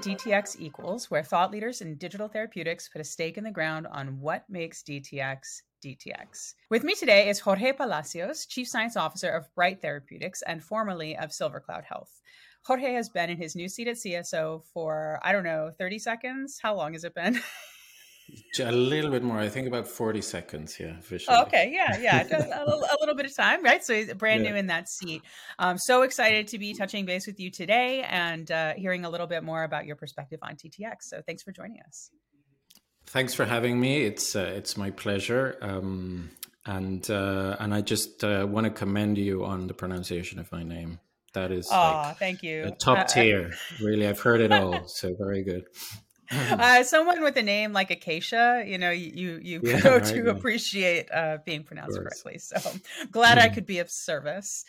DTx Equals, where thought leaders in digital therapeutics put a stake in the ground on what makes DTx DTx. With me today is Jorge Palacios, Chief Science Officer of Bright Therapeutics and formerly of SilverCloud Health. Jorge has been in his new seat at CSO for, 30 seconds? How long has it been? A little bit more. I think about 40 seconds. Yeah, officially. Oh, okay. Yeah. a little bit of time, right? So he's brand new in that seat. I'm so excited to be touching base with you today and hearing a little bit more about your perspective on DTx. So thanks for joining us. Thanks for having me. It's my pleasure. And I just want to commend you on the pronunciation of my name. That is thank you. Top tier. Really, I've heard it all. So very good. Someone with a name like Acacia, you go right, to appreciate being pronounced correctly. So I'm glad I could be of service.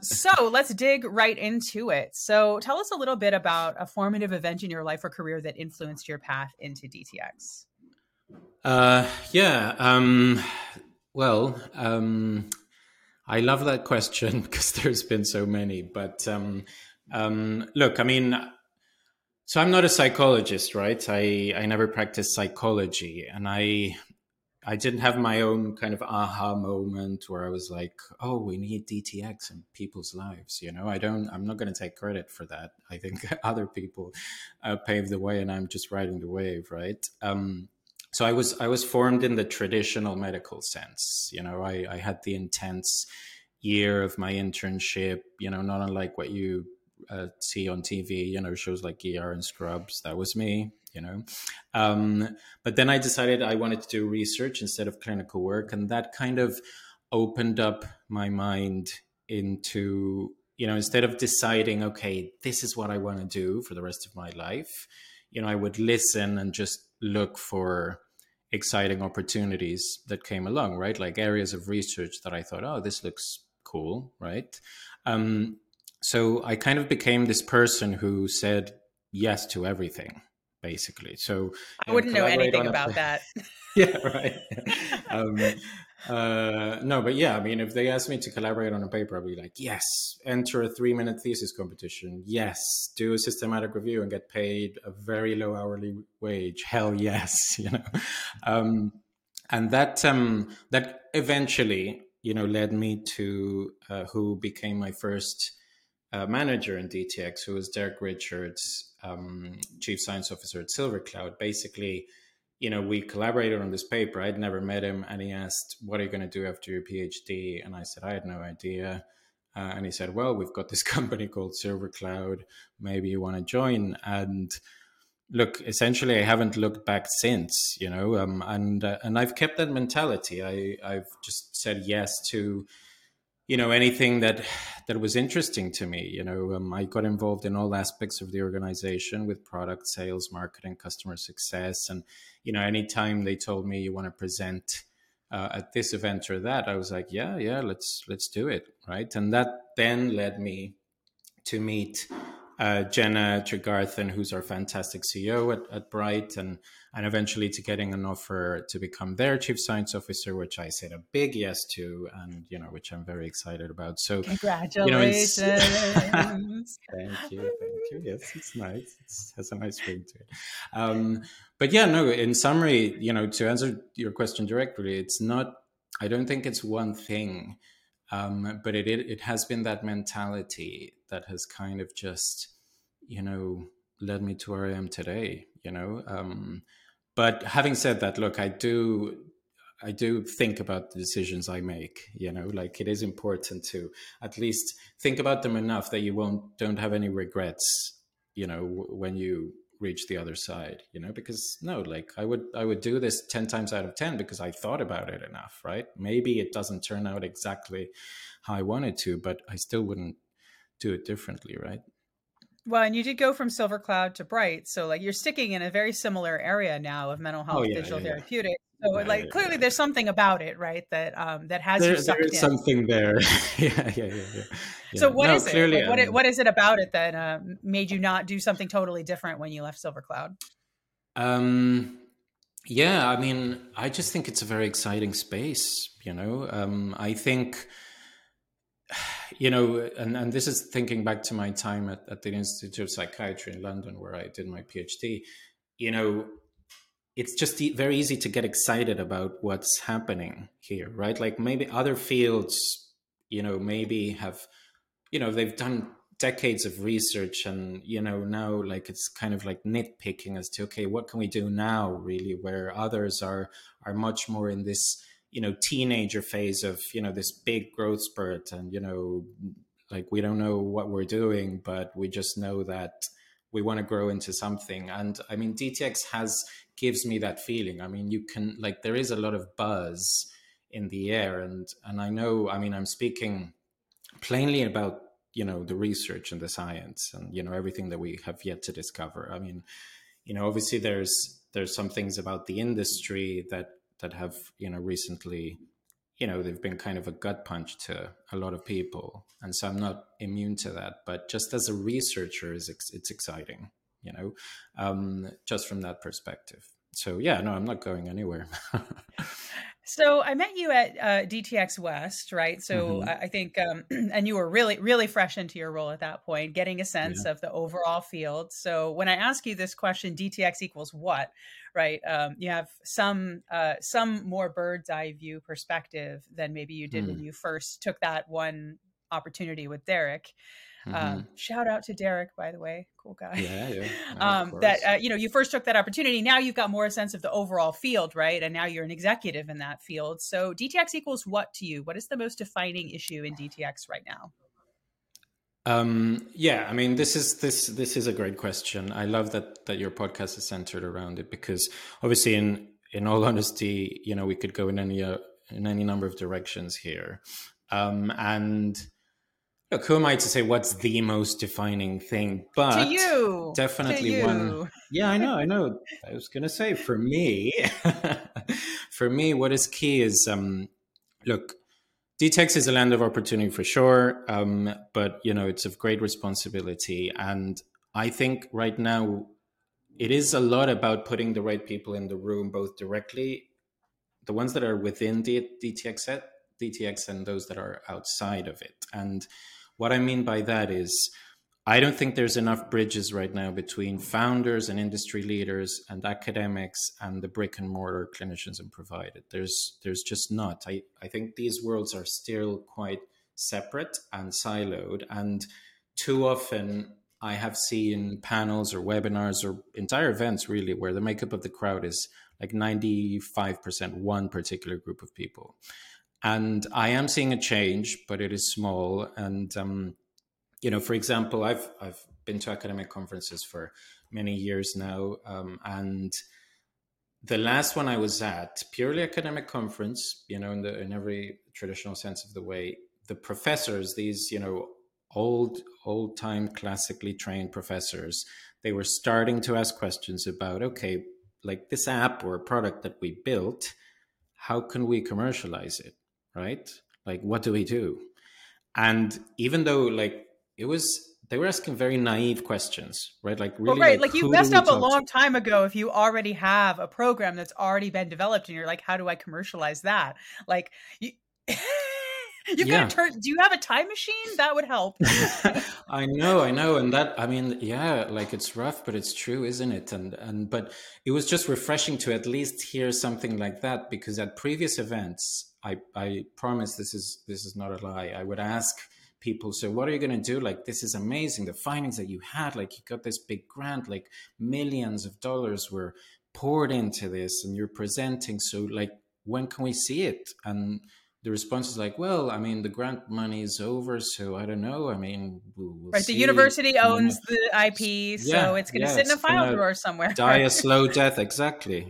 So let's dig right into it. So tell us a little bit about a formative event in your life or career that influenced your path into DTx. I love that question because there's been so many. But look, so I'm not a psychologist, right? I never practiced psychology, and I didn't have my own kind of aha moment where I was like, oh, we need DTx in people's lives. I'm not going to take credit for that. I think other people paved the way, and I'm just riding the wave, right? So I was formed in the traditional medical sense. I had the intense year of my internship, not unlike what you see on TV, shows like ER and Scrubs. That was me, but then I decided I wanted to do research instead of clinical work, and that kind of opened up my mind into, instead of deciding, okay, this is what I want to do for the rest of my life, I would listen and just look for exciting opportunities that came along, right? Like areas of research that I thought, oh, this looks cool, right? So I kind of became this person who said yes to everything, basically. So I wouldn't know anything about that. Yeah, right. No, but yeah, if they asked me to collaborate on a paper, I'd be like, yes, enter a 3-minute thesis competition. Yes, do a systematic review and get paid a very low hourly wage. Hell yes, and that eventually, led me to who became my first manager in DTx, who was Derek Richards, Chief Science Officer at SilverCloud. Basically, we collaborated on this paper. I'd never met him, and he asked, what are you going to do after your PhD? And I said, I had no idea. And he said, well, we've got this company called SilverCloud. Maybe you want to join. And look, essentially, I haven't looked back since, and I've kept that mentality. I've just said yes to anything that was interesting to me. I got involved in all aspects of the organization with product, sales, marketing, customer success. And, anytime they told me you want to present at this event or that, I was like, yeah, let's do it. Right. And that then led me to meet Jenna Tregarthen, who's our fantastic CEO at Bright, and eventually to getting an offer to become their Chief Science Officer, which I said a big yes to, and which I'm very excited about. So congratulations. Thank you. Yes, it's nice. It has a nice ring to it. But yeah, no, in summary, to answer your question directly, it's not, I don't think it's one thing. But it has been that mentality that has kind of just, led me to where I am today, But having said that, look, I do think about the decisions I make, it is important to at least think about them enough that you don't have any regrets, when you reach the other side, because I would do this 10 times out of 10 because I thought about it enough, right? Maybe it doesn't turn out exactly how I wanted to, but I still wouldn't do it differently, right? Well, and you did go from SilverCloud to Bright. So you're sticking in a very similar area now of mental health, digital therapeutics. So clearly there's something about it, right? That, that has you sucked in. There is something there. Yeah. So what is it? Clearly, what is it about it that made you not do something totally different when you left SilverCloud? I just think it's a very exciting space, I think you know, and this is thinking back to my time at the Institute of Psychiatry in London, where I did my PhD, you know, it's just very easy to get excited about what's happening here, right? Like maybe other fields, you know, maybe have, you know, they've done decades of research and, you know, now like it's kind of like nitpicking as to, okay, what can we do now really, where others are much more in this, you know, teenager phase of, you know, this big growth spurt and, you know, like we don't know what we're doing, but we just know that we want to grow into something. And I mean, DTx gives me that feeling. I mean, you can, like, there is a lot of buzz in the air, and I know, I mean, I'm speaking plainly about, you know, the research and the science and, you know, everything that we have yet to discover. I mean, you know, obviously there's some things about the industry that have, you know, recently, you know, they've been kind of a gut punch to a lot of people. And so I'm not immune to that, but just as a researcher, it's exciting, you know, just from that perspective. So yeah, no, I'm not going anywhere. So I met you at DTx West, right? So mm-hmm. I think, and you were really, really fresh into your role at that point, getting a sense of the overall field. So when I ask you this question, DTx equals what, right? You have some more bird's eye view perspective than maybe you did when you first took that one opportunity with Derek. Shout out to Derek, by the way, cool guy. Yeah. You know, you first took that opportunity. Now you've got more sense of the overall field, right? And now you're an executive in that field. So DTx equals what to you? What is the most defining issue in DTx right now? I mean, this is a great question. I love that your podcast is centered around it, because obviously, in all honesty, you know, we could go in any number of directions here, and. Look, who am I to say what's the most defining thing? But definitely one. Yeah, I know. I was going to say for me, what is key is, look, DTx is a land of opportunity for sure. But, you know, it's of great responsibility. And I think right now it is a lot about putting the right people in the room, both directly, the ones that are within the DTx and those that are outside of it. And what I mean by that is, I don't think there's enough bridges right now between founders and industry leaders and academics and the brick and mortar clinicians and providers. There's just not. I think these worlds are still quite separate and siloed. And too often I have seen panels or webinars or entire events really where the makeup of the crowd is like 95% one particular group of people. And I am seeing a change, but it is small. And, you know, for example, I've been to academic conferences for many years now. And the last one I was at, purely academic conference, you know, in every traditional sense of the way, the professors, these, you know, old time, classically trained professors, they were starting to ask questions about, okay, like this app or product that we built, how can we commercialize it? Right? Like, what do we do? And even though, like, they were asking very naive questions, right? Like, really, like you messed up a long time ago if you already have a program that's already been developed and you're like, how do I commercialize that? Like, do you have a time machine? That would help. I know. And that, I mean, yeah, like it's rough, but it's true, isn't it? And, but it was just refreshing to at least hear something like that, because at previous events, I promise this is not a lie. I would ask people, so what are you going to do? Like, this is amazing. The findings that you had, like you got this big grant, like millions of dollars were poured into this and you're presenting. So like, when can we see it? And the response is like, well, I mean, the grant money is over. So I don't know. I mean, we'll right. See. The university owns the IP. So it's going to sit in a file drawer somewhere. Die a slow death. Exactly.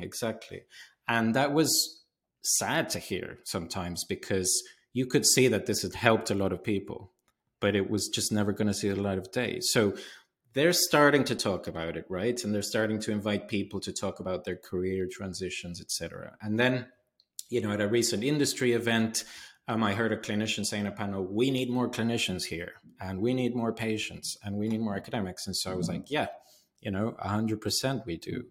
And that was sad to hear sometimes, because you could see that this had helped a lot of people, but it was just never going to see the light of day. So they're starting to talk about it, right? And they're starting to invite people to talk about their career transitions, etc. And then, you know, at a recent industry event, I heard a clinician say in a panel, we need more clinicians here and we need more patients and we need more academics. And so I was like, yeah, you know, 100% we do.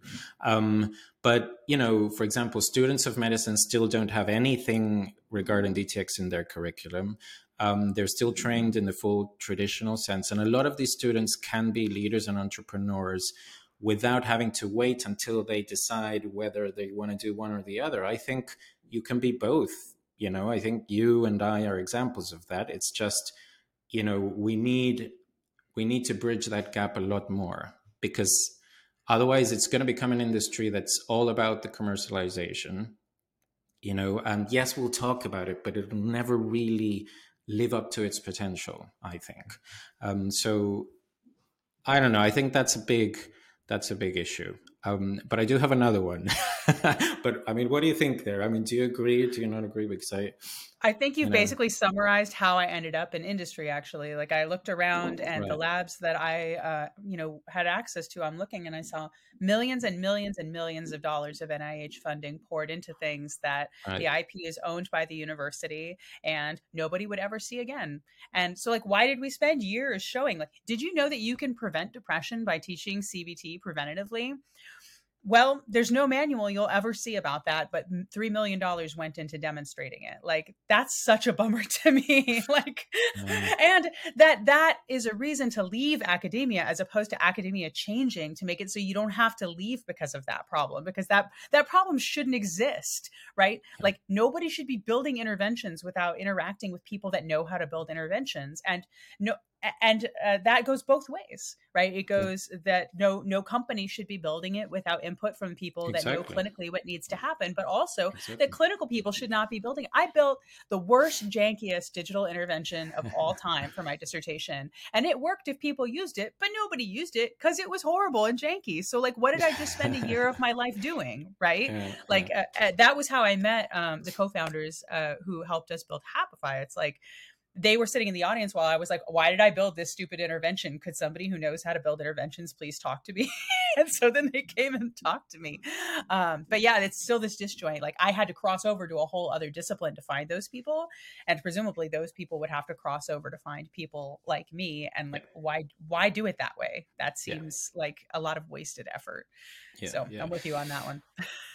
But, you know, for example, students of medicine still don't have anything regarding DTx in their curriculum. They're still trained in the full traditional sense. And a lot of these students can be leaders and entrepreneurs without having to wait until they decide whether they want to do one or the other. I think you can be both. You know, I think you and I are examples of that. It's just, you know, we need to bridge that gap a lot more, because otherwise it's going to become an industry that's all about the commercialization, you know, and yes, we'll talk about it, but it'll never really live up to its potential, I think. So I don't know. I think that's a big issue. But I do have another one. But I mean, what do you think there? I mean, do you agree? Do you not agree? Because I think you've basically summarized how I ended up in industry, actually. Like, I looked around and the labs that I, had access to, I'm looking and I saw millions and millions and millions of dollars of NIH funding poured into things that the IP is owned by the university and nobody would ever see again. And so, like, why did we spend years showing, like, did you know that you can prevent depression by teaching CBT preventatively? Well, there's no manual you'll ever see about that, but $3 million went into demonstrating it. Like, that's such a bummer to me. And that is a reason to leave academia, as opposed to academia changing to make it so you don't have to leave because of that problem, because that problem shouldn't exist, right? Like, nobody should be building interventions without interacting with people that know how to build interventions. And that goes both ways, right? It goes that no company should be building it without input from people that know clinically what needs to happen, but also that clinical people should not be building. I built the worst, jankiest digital intervention of all time for my dissertation, and it worked if people used it, but nobody used it because it was horrible and janky. So, like, what did I just spend a year of my life doing, right? That was how I met the co-founders who helped us build Happify. It's like, they were sitting in the audience while I was like, why did I build this stupid intervention? Could somebody who knows how to build interventions please talk to me? And so then they came and talked to me. But yeah, it's still this disjoint. Like, I had to cross over to a whole other discipline to find those people. And presumably those people would have to cross over to find people like me. And like, why do it that way? That seems like a lot of wasted effort. Yeah, so I'm with you on that one.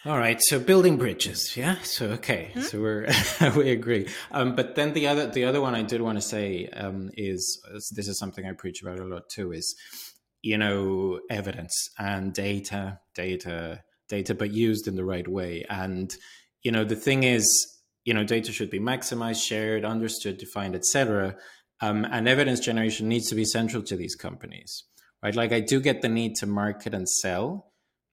All right. So building bridges. Yeah. So, okay. Mm-hmm. So we agree. But then the other one I did want to say is, this is something I preach about a lot too, is, you know, evidence and data, but used in the right way. And, you know, the thing is, you know, data should be maximized, shared, understood, defined, etc. And evidence generation needs to be central to these companies, right? Like, I do get the need to market and sell,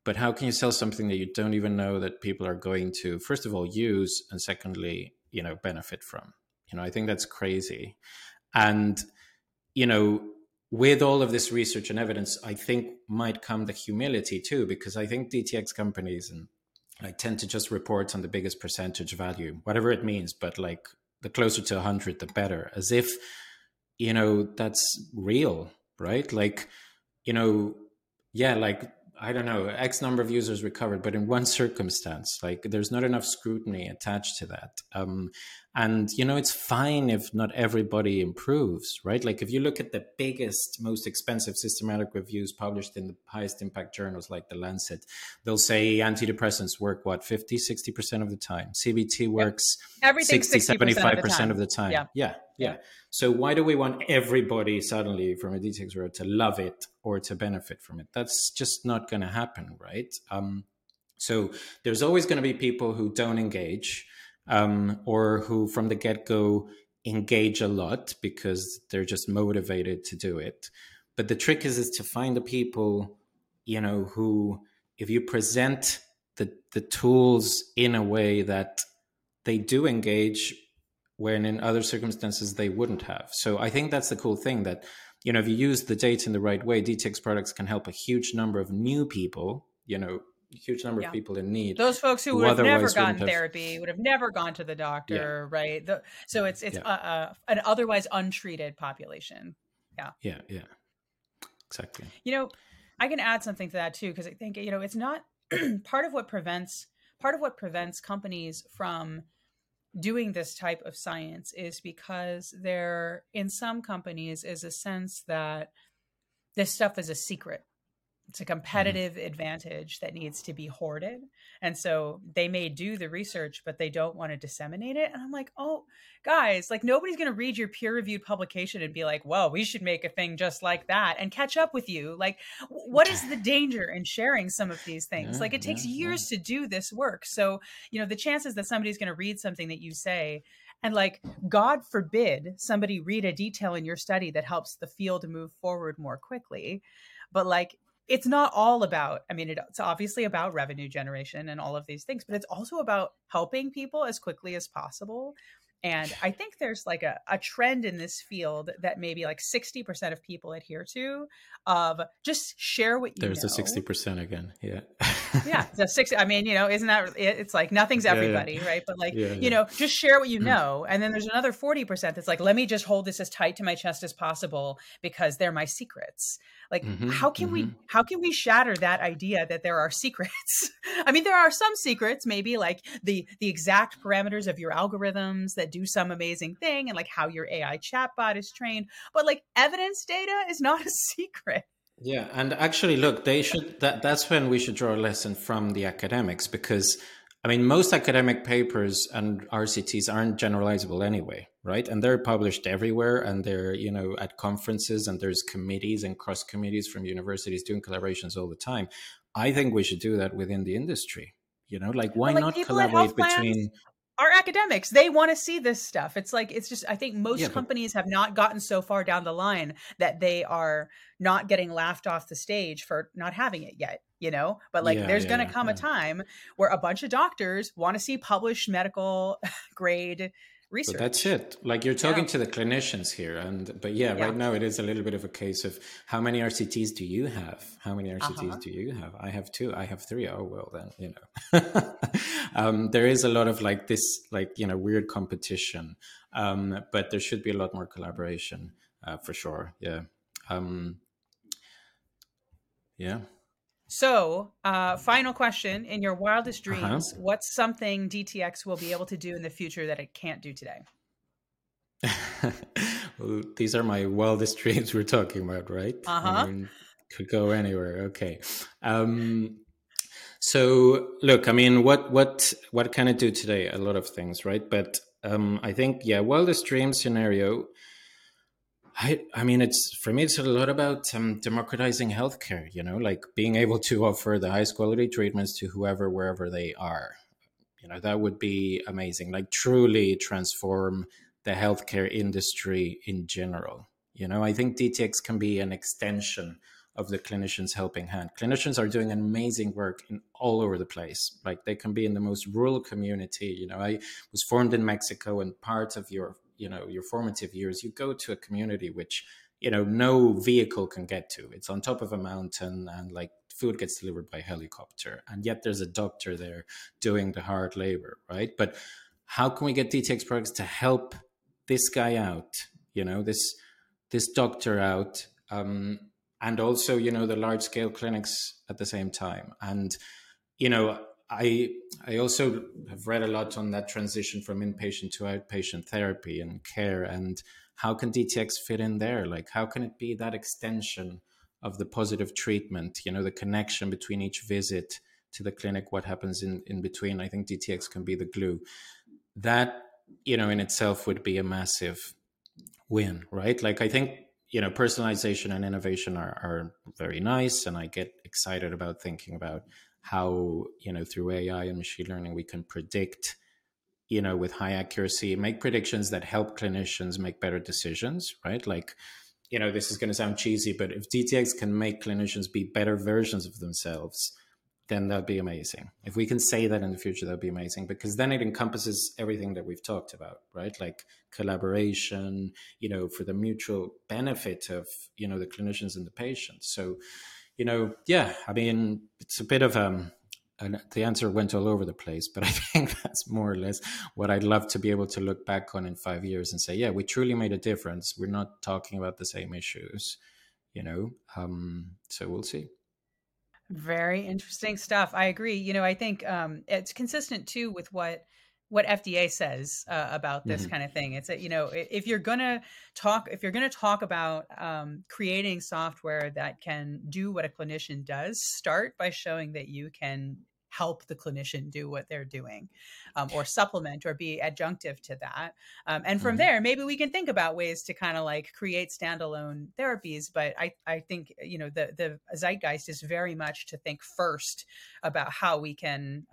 but how can you sell something that you don't even know that people are going to, first of all, use, and secondly, you know, benefit from? You know, I think that's crazy. And, you know, with all of this research and evidence, I think might come the humility too, because I think DTx companies and like tend to just report on the biggest percentage value, whatever it means, but like the closer to 100, the better, as if, you know, that's real, right? Like, you know, yeah, like, I don't know, X number of users recovered, but in one circumstance, like there's not enough scrutiny attached to that. And, you know, it's fine if not everybody improves, right? Like if you look at the biggest, most expensive systematic reviews published in the highest impact journals, like The Lancet, they'll say antidepressants work, 50-60% of the time. CBT works 60-75% of the time. Yeah. So why do we want everybody suddenly from a DTx road to love it or to benefit from it? That's just not going to happen, right? So there's always going to be people who don't engage, or who from the get-go engage a lot because they're just motivated to do it. But the trick is to find the people, you know, who, if you present the tools in a way that they do engage, when in other circumstances they wouldn't have. So I think that's the cool thing, that, you know, if you use the data in the right way, DTx products can help a huge number of new people, you know, of people in need. Those folks who would have never gotten therapy, would have never gone to the doctor, right? So it's an otherwise untreated population. Yeah. Exactly. You know, I can add something to that too, because I think, you know, it's not part of what prevents companies from doing this type of science is because there, in some companies, is a sense that this stuff is a secret, It's a competitive advantage that needs to be hoarded. And so they may do the research, but they don't want to disseminate it. And I'm like, oh, guys, like nobody's going to read your peer-reviewed publication and be like, well, we should make a thing just like that and catch up with you. Like, what is the danger in sharing some of these things? Like, it takes years to do this work. So, you know, the chances that somebody's going to read something that you say, and like, God forbid somebody read a detail in your study that helps the field move forward more quickly. But like, it's not all about, I mean, it's obviously about revenue generation and all of these things, but it's also about helping people as quickly as possible. And I think there's like a trend in this field that maybe like 60% of people adhere to, of just share what you know. There's a 60% again. Yeah. Yeah. The 60, I mean, you know, isn't that, it's like nothing's everybody, right? But like, you know, just share what you know. And then there's another 40% that's like, let me just hold this as tight to my chest as possible because they're my secrets. Like, how can we shatter that idea that there are secrets? I mean, there are some secrets, maybe like the exact parameters of your algorithms that do some amazing thing and like how your AI chatbot is trained, but like evidence data is not a secret. Yeah. And actually, look, they should, that's when we should draw a lesson from the academics, because I mean, most academic papers and RCTs aren't generalizable anyway, right? And they're published everywhere, and they're, you know, at conferences, and there's committees and cross committees from universities doing collaborations all the time. I think we should do that within the industry, you know, like why not collaborate between... Our academics, they want to see this stuff. It's like, it's just, I think most companies have not gotten so far down the line that they are not getting laughed off the stage for not having it yet, you know? But like, there's going to come a time where a bunch of doctors want to see published medical grade research. But that's it. Like you're talking to the clinicians here. But right now it is a little bit of a case of how many RCTs do you have? How many RCTs do you have? I have 2. I have 3. Oh, well then, you know. There is a lot of like this, like, you know, weird competition, but there should be a lot more collaboration for sure. Yeah. So final question, in your wildest dreams, what's something DTx will be able to do in the future that it can't do today? Well, these are my wildest dreams we're talking about, right? I mean, could go anywhere. Okay. So look, I mean, what can it do today? A lot of things, right? But I think, wildest dream scenario, I mean, it's, for me, it's a lot about democratizing healthcare, you know, like being able to offer the highest quality treatments to whoever, wherever they are, you know, that would be amazing. Like truly transform the healthcare industry in general. You know, I think DTx can be an extension of the clinician's helping hand. Clinicians are doing amazing work in all over the place. Like they can be in the most rural community. You know, I was formed in Mexico, and part of your formative years, you go to a community which, you know, no vehicle can get to. It's on top of a mountain, and like food gets delivered by helicopter. And yet there's a doctor there doing the hard labor, right? But how can we get DTx products to help this guy out, you know, this doctor out, and also, you know, the large scale clinics at the same time. And, you know, I also have read a lot on that transition from inpatient to outpatient therapy and care, and how can DTx fit in there? Like, how can it be that extension of the positive treatment, you know, the connection between each visit to the clinic, what happens in between? I think DTx can be the glue. That, you know, in itself would be a massive win, right? Like, I think, you know, personalization and innovation are very nice, and I get excited about thinking about how, you know, through AI and machine learning, we can predict, you know, with high accuracy, make predictions that help clinicians make better decisions, right? Like, you know, this is going to sound cheesy, but if DTx can make clinicians be better versions of themselves, then that'd be amazing. If we can say that in the future, that'd be amazing, because then it encompasses everything that we've talked about, right? Like collaboration, you know, for the mutual benefit of, you know, the clinicians and the patients. So, you know, I mean, it's a bit of the answer went all over the place, but I think that's more or less what I'd love to be able to look back on in 5 years and say, yeah, we truly made a difference. We're not talking about the same issues, you know, so we'll see. Very interesting stuff. I agree. You know, I think it's consistent too with what what FDA says about this kind of thing. It's that, you know, if you're going to talk about creating software that can do what a clinician does, start by showing that you can help the clinician do what they're doing, or supplement or be adjunctive to that. And from there, maybe we can think about ways to kind of like create standalone therapies. But I think, you know, the zeitgeist is very much to think first about how we can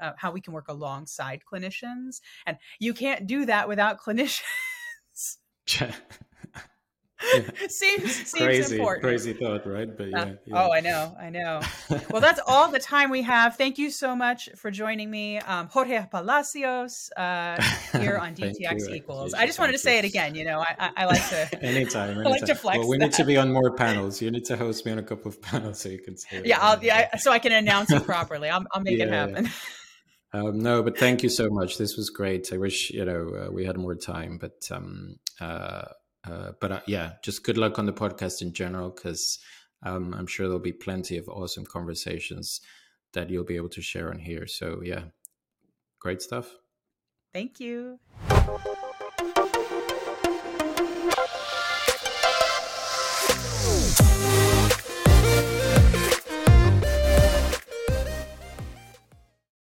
work alongside clinicians. And you can't do that without clinicians. Yeah. Seems crazy, important. Crazy thought, right? But yeah. Oh, I know. Well, that's all the time we have. Thank you so much for joining me, Jorge Palacios, here on DTx Equals. I just wanted to say it again. You know, I like to anytime. I like to flex. Well, we need to be on more panels. You need to host me on a couple of panels so you can say it. Yeah, so I can announce it properly. I'll make it happen. Yeah. No, but thank you so much. This was great. I wish we had more time, but. Just good luck on the podcast in general, because I'm sure there'll be plenty of awesome conversations that you'll be able to share on here. So, yeah, great stuff. Thank you.